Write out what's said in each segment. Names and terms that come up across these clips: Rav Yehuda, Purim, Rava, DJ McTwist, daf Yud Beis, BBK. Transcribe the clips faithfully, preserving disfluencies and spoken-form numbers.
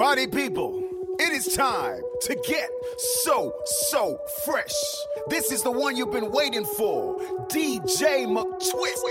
Body people, it is time to get so, so fresh. This is the one you've been waiting for, D J McTwist.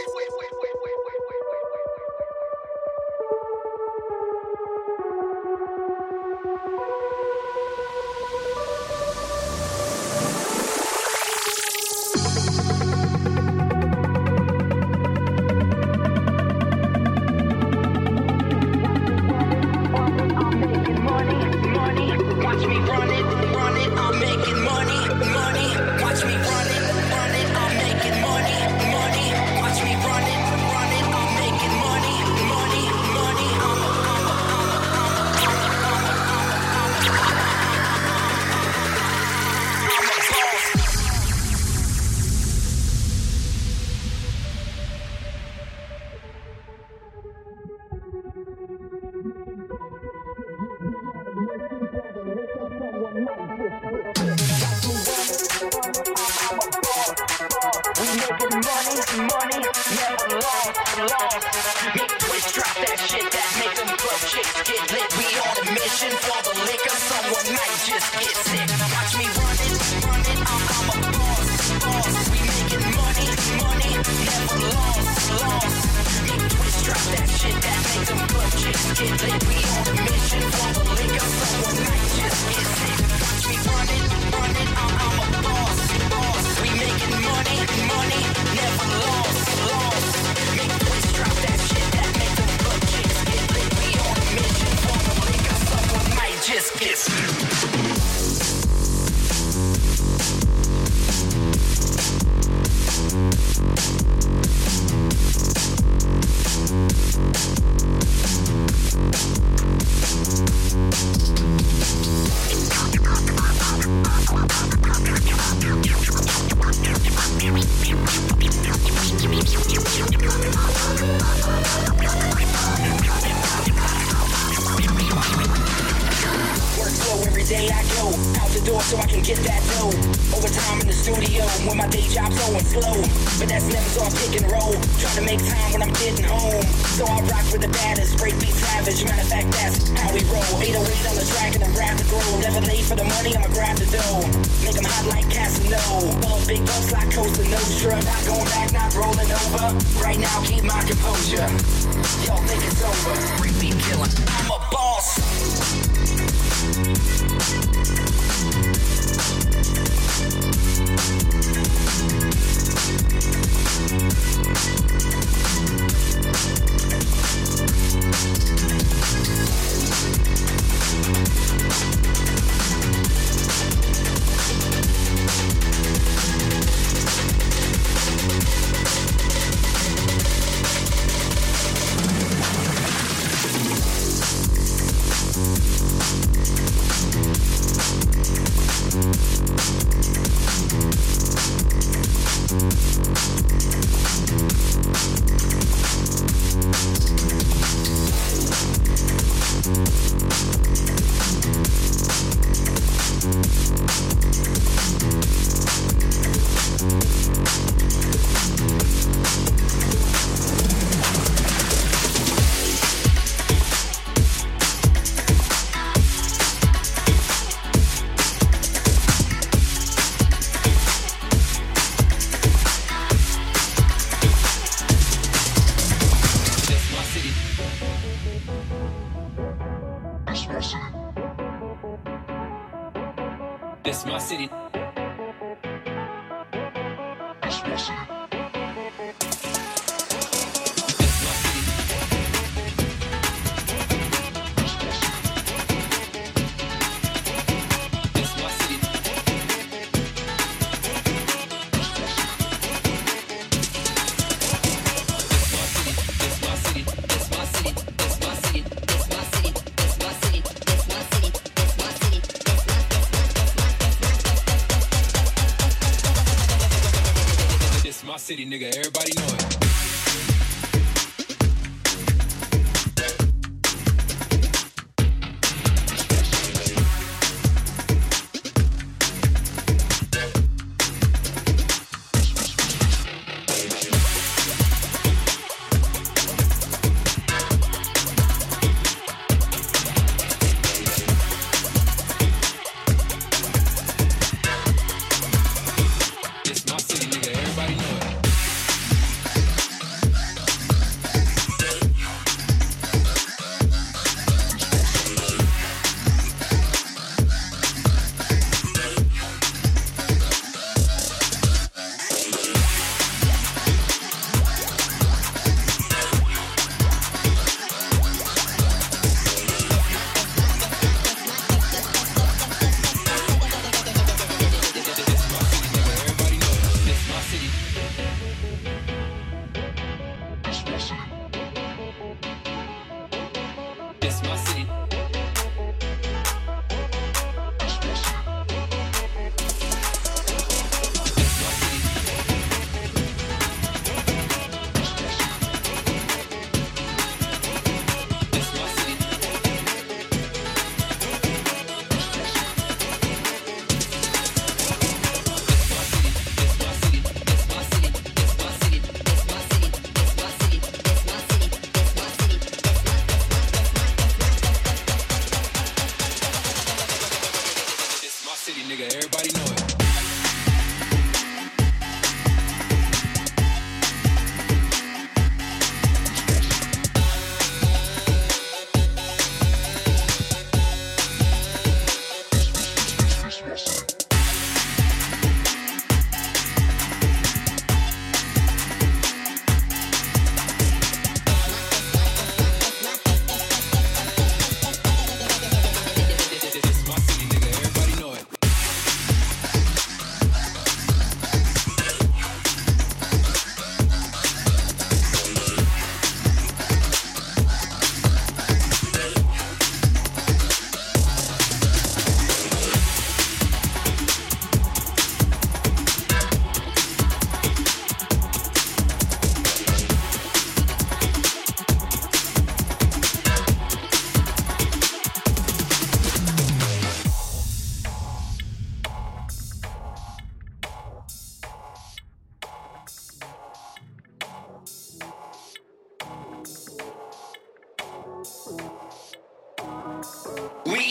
City, nigga, everybody know it.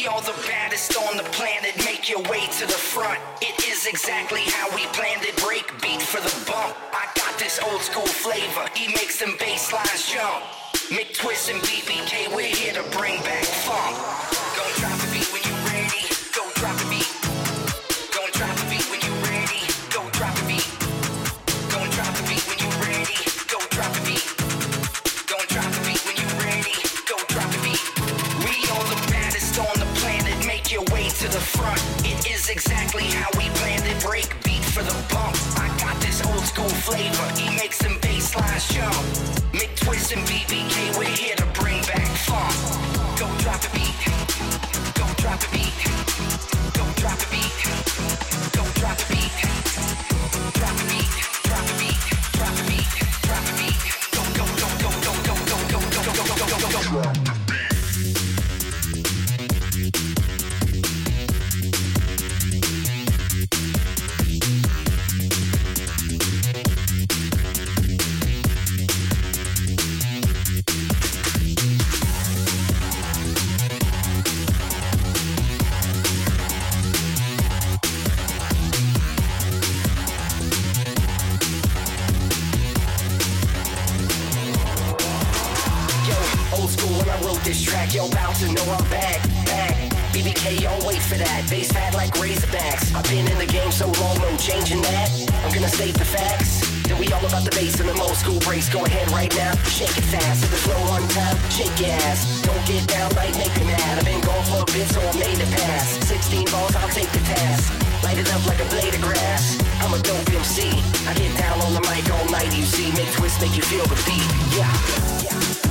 all the baddest on the planet. Make your way to the front. It is exactly how we planned it. Break beat for the bump. I got this old school flavor. He makes them bass lines jump. McTwist and B B K, we're here to bring back funk. Gonna drop the beat when you ready. Go drop the beat. Gonna drop the beat when you ready. Go drop the beat. Gonna drop the beat when you ready. Go drop the beat. Gonna drop the beat when you ready. Go drop the beat. We are the baddest on the planet. Make your way to the front. It is exactly how we planned it. Break beat for the bump. I got this old school flavor. He makes them bass lines jump. McTwist and B B K, we're here to bring back funk. Go drop the beat. Go drop the beat. Go drop the beat. Go drop the beat. Drop the beat. Drop the beat. Drop the beat. Drop the beat. Go go go go go go go go go go go go go go. This track, yo, bout to know I'm back, back. B B K, y'all wait for that. Bass fat like Razorbacks. I've been in the game so long, no changing that. I'm gonna state the facts. Then we all about the bass and the old school breaks. Go ahead right now, shake it fast. Hit the flow on time, shake your ass. Don't get down like make me mad. I've been gone for a bit, so I made a pass. sixteen balls, I'll take the pass. Light it up like a blade of grass. I'm a dope M C. I get down on the mic all night, you see. McTwist, make you feel the beat. Yeah, yeah. Bye.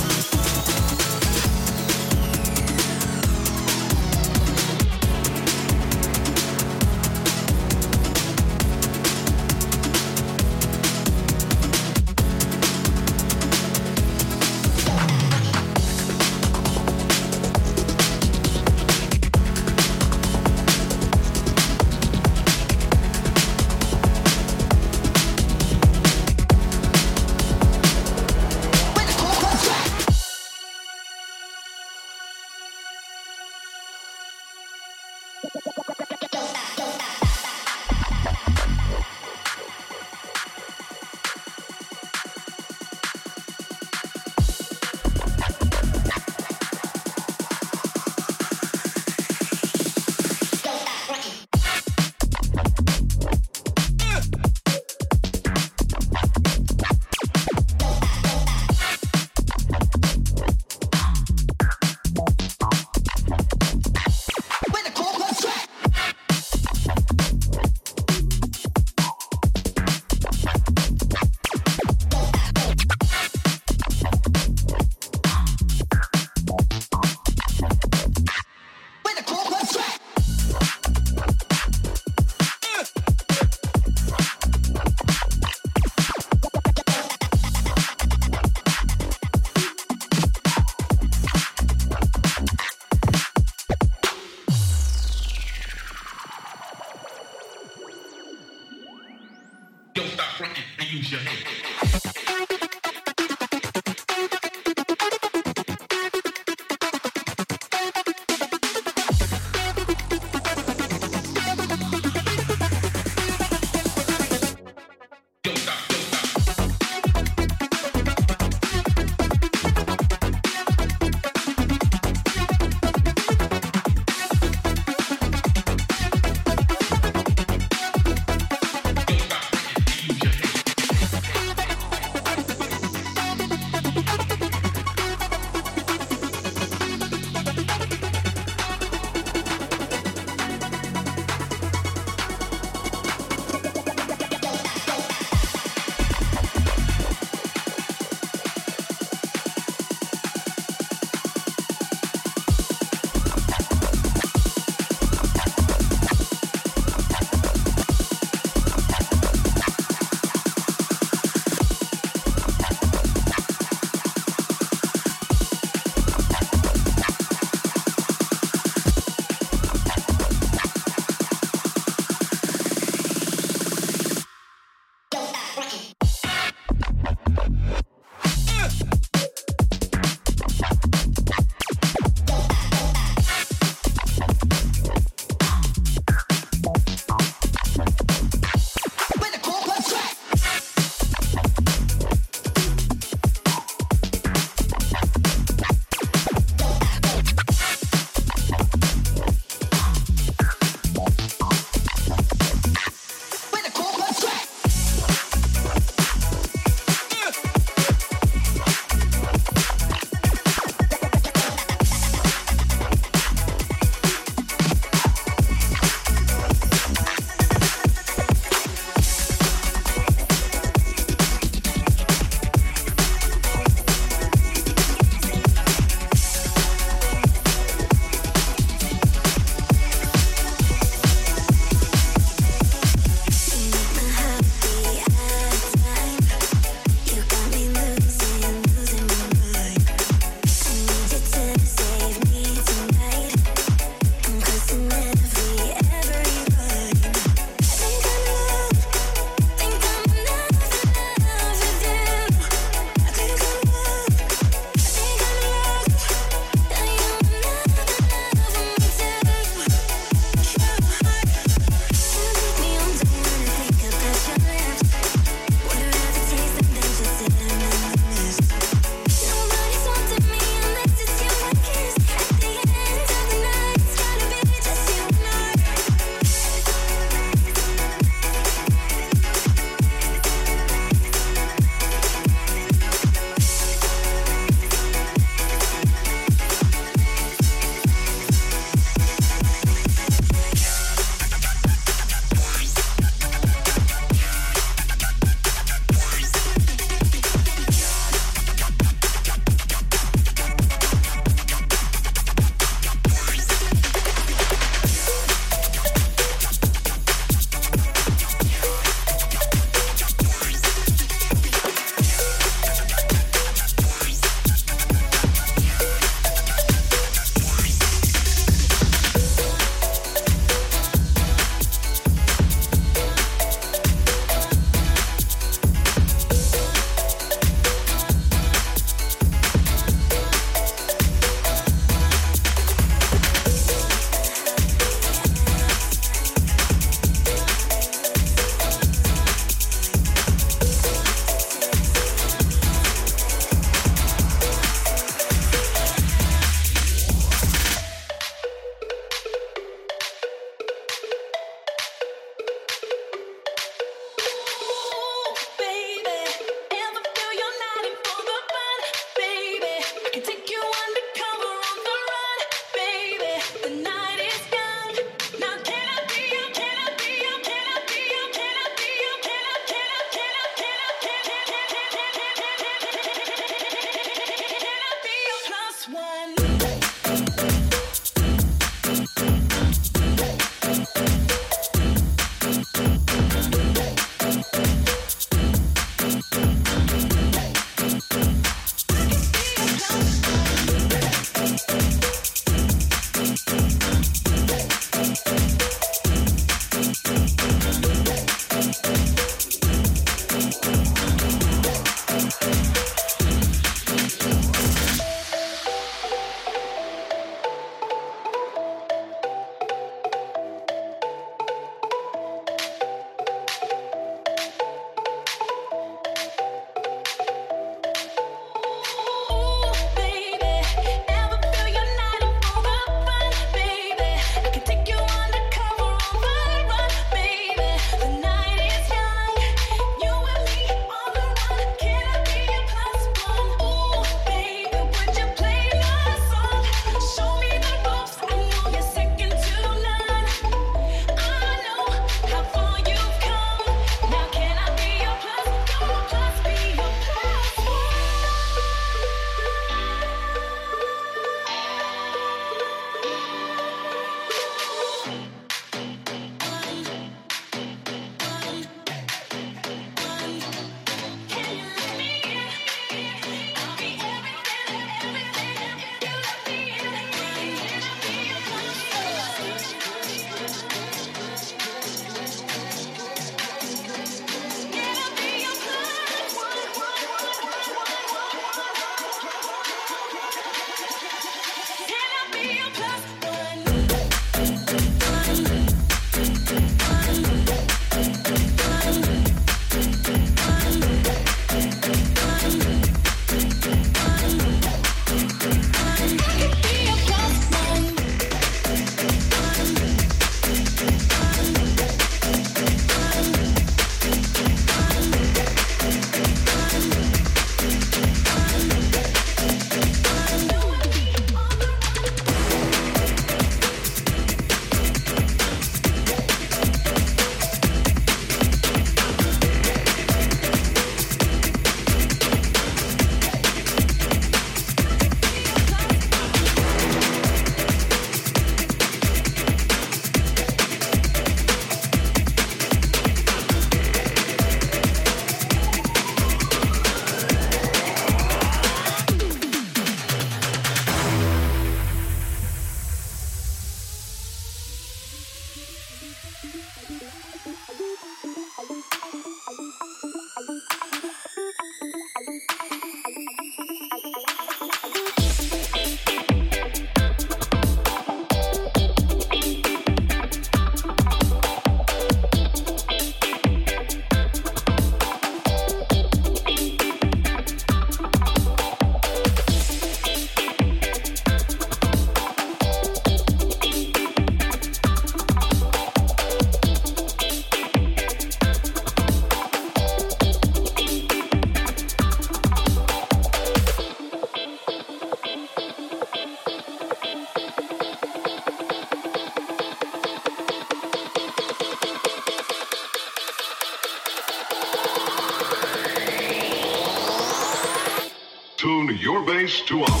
Tune your bass to up.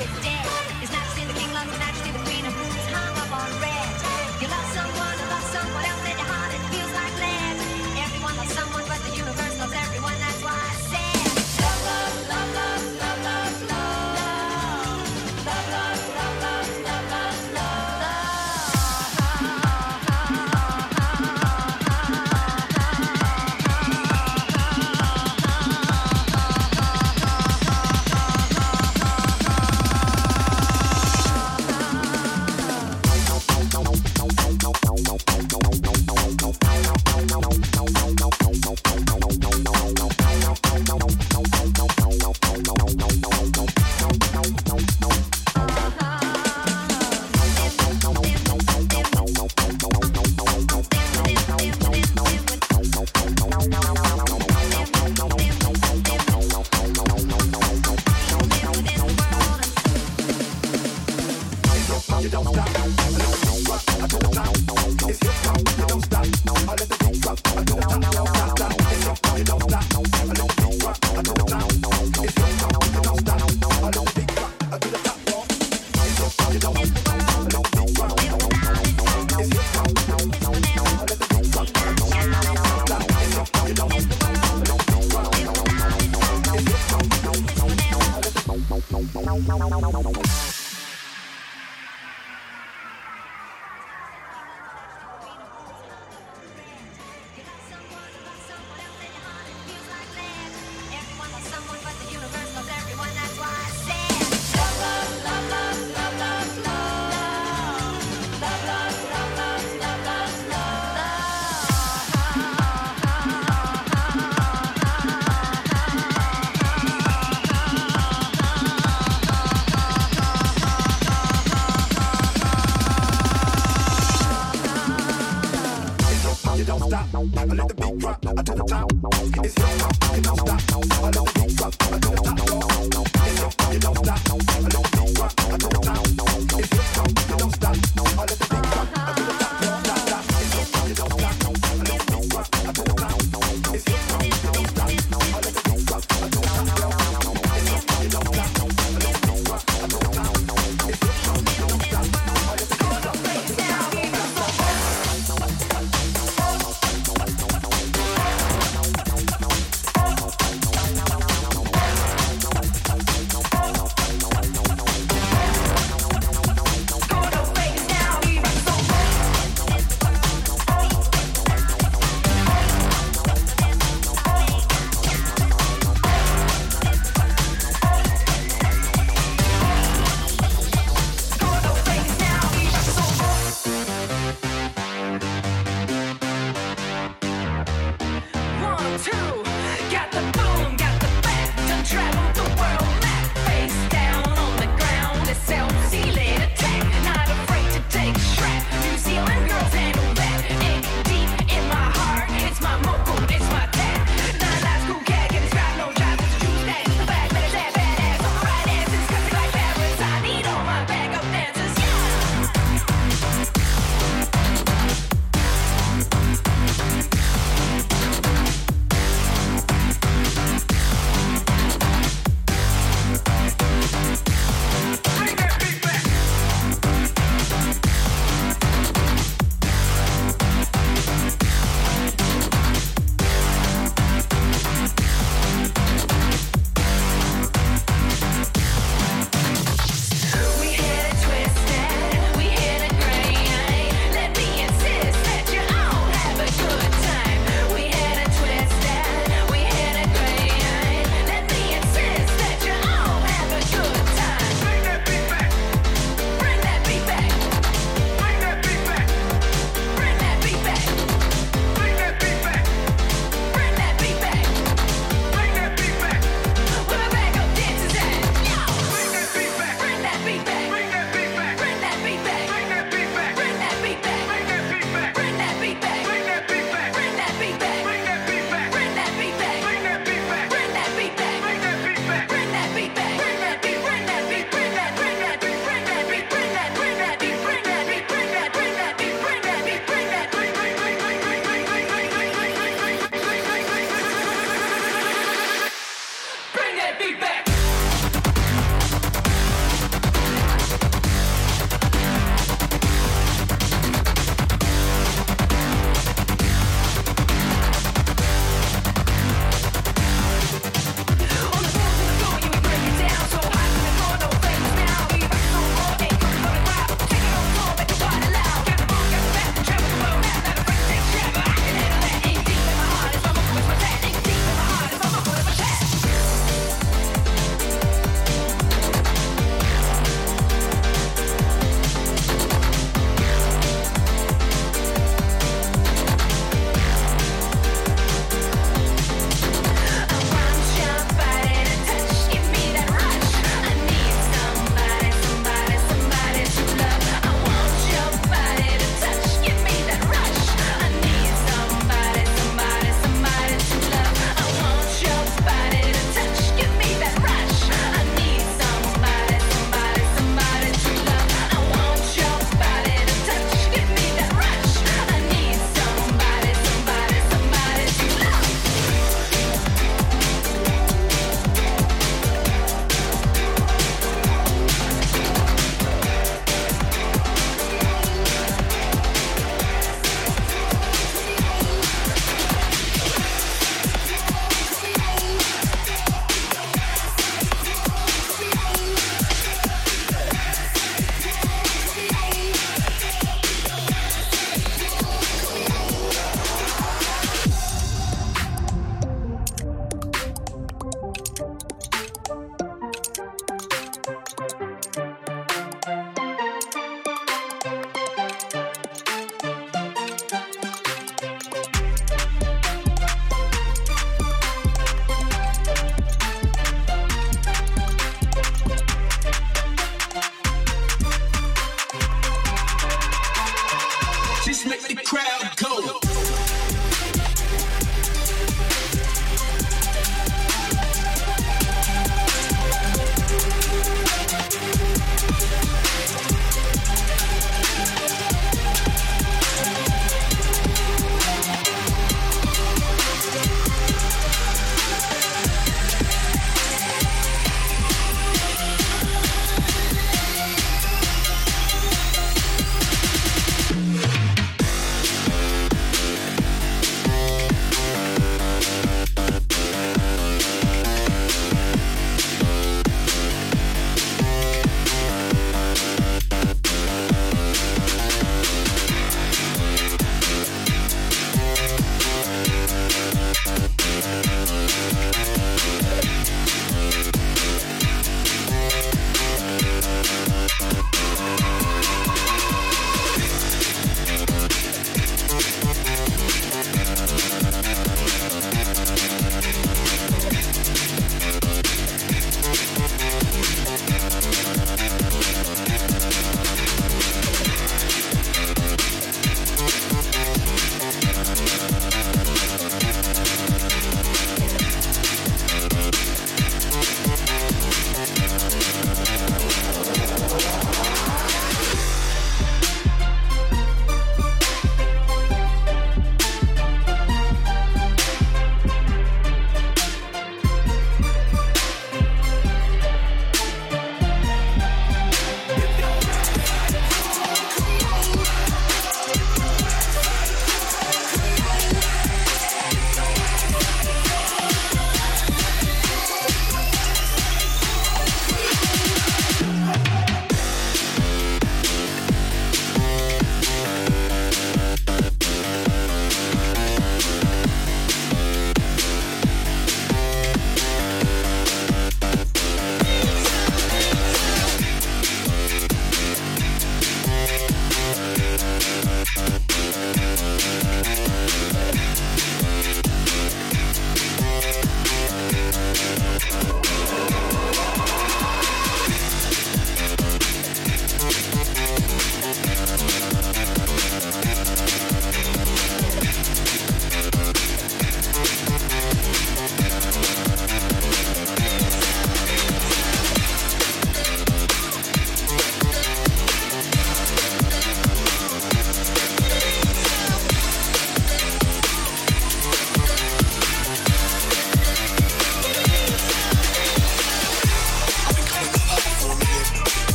it's dead. It's not still the king, long as not still the queen, and who's hung up on red. You love someone, or love someone else in your heart, it feels like lead. Everyone loves someone, but the universe loves everyone, that's why I said love, love, love, love, love, love, love, love, love, love, love.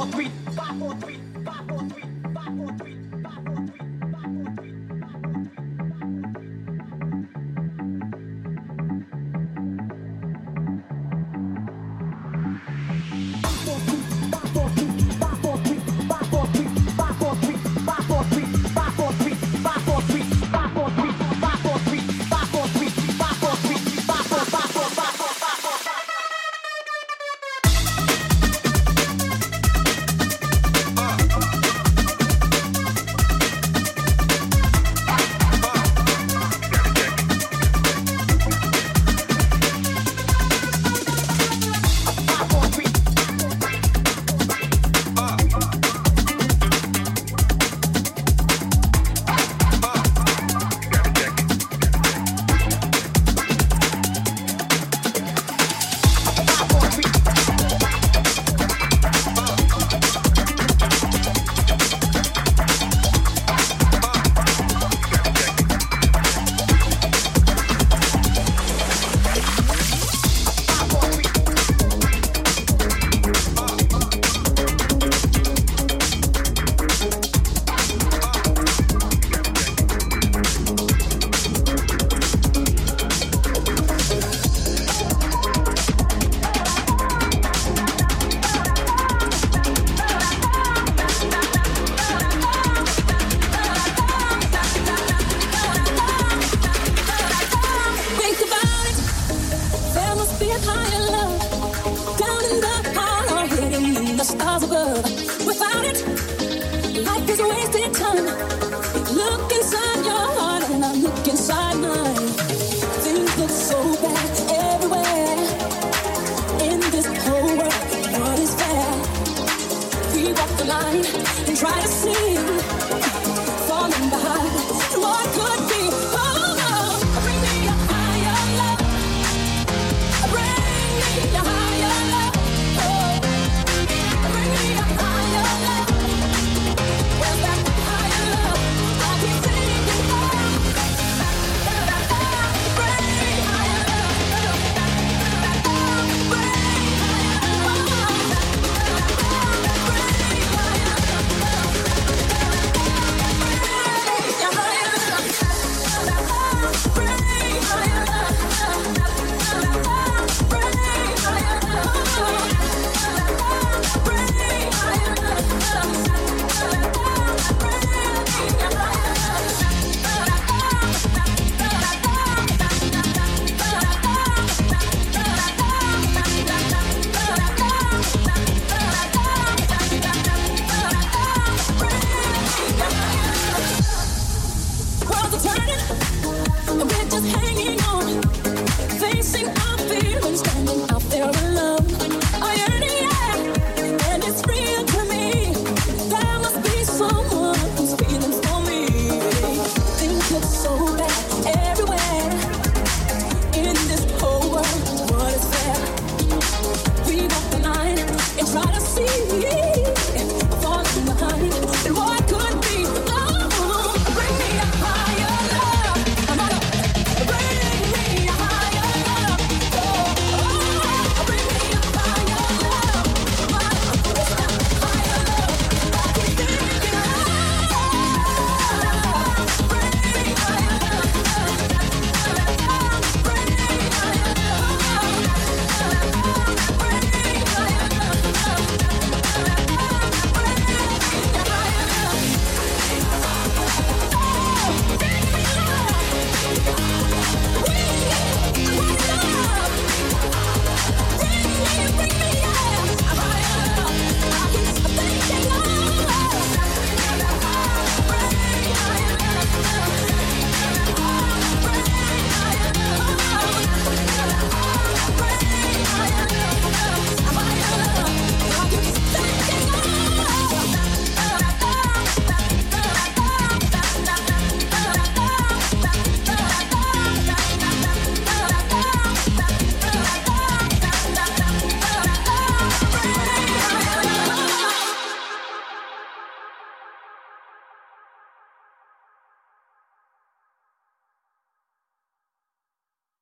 Four, three, five, four, three, five, four, three. stars above. Without it, life is a wasted time. Look inside your heart and I look inside mine. Things look so bad everywhere. In this whole world, what is fair? We walk the line and try to see falling behind what could be.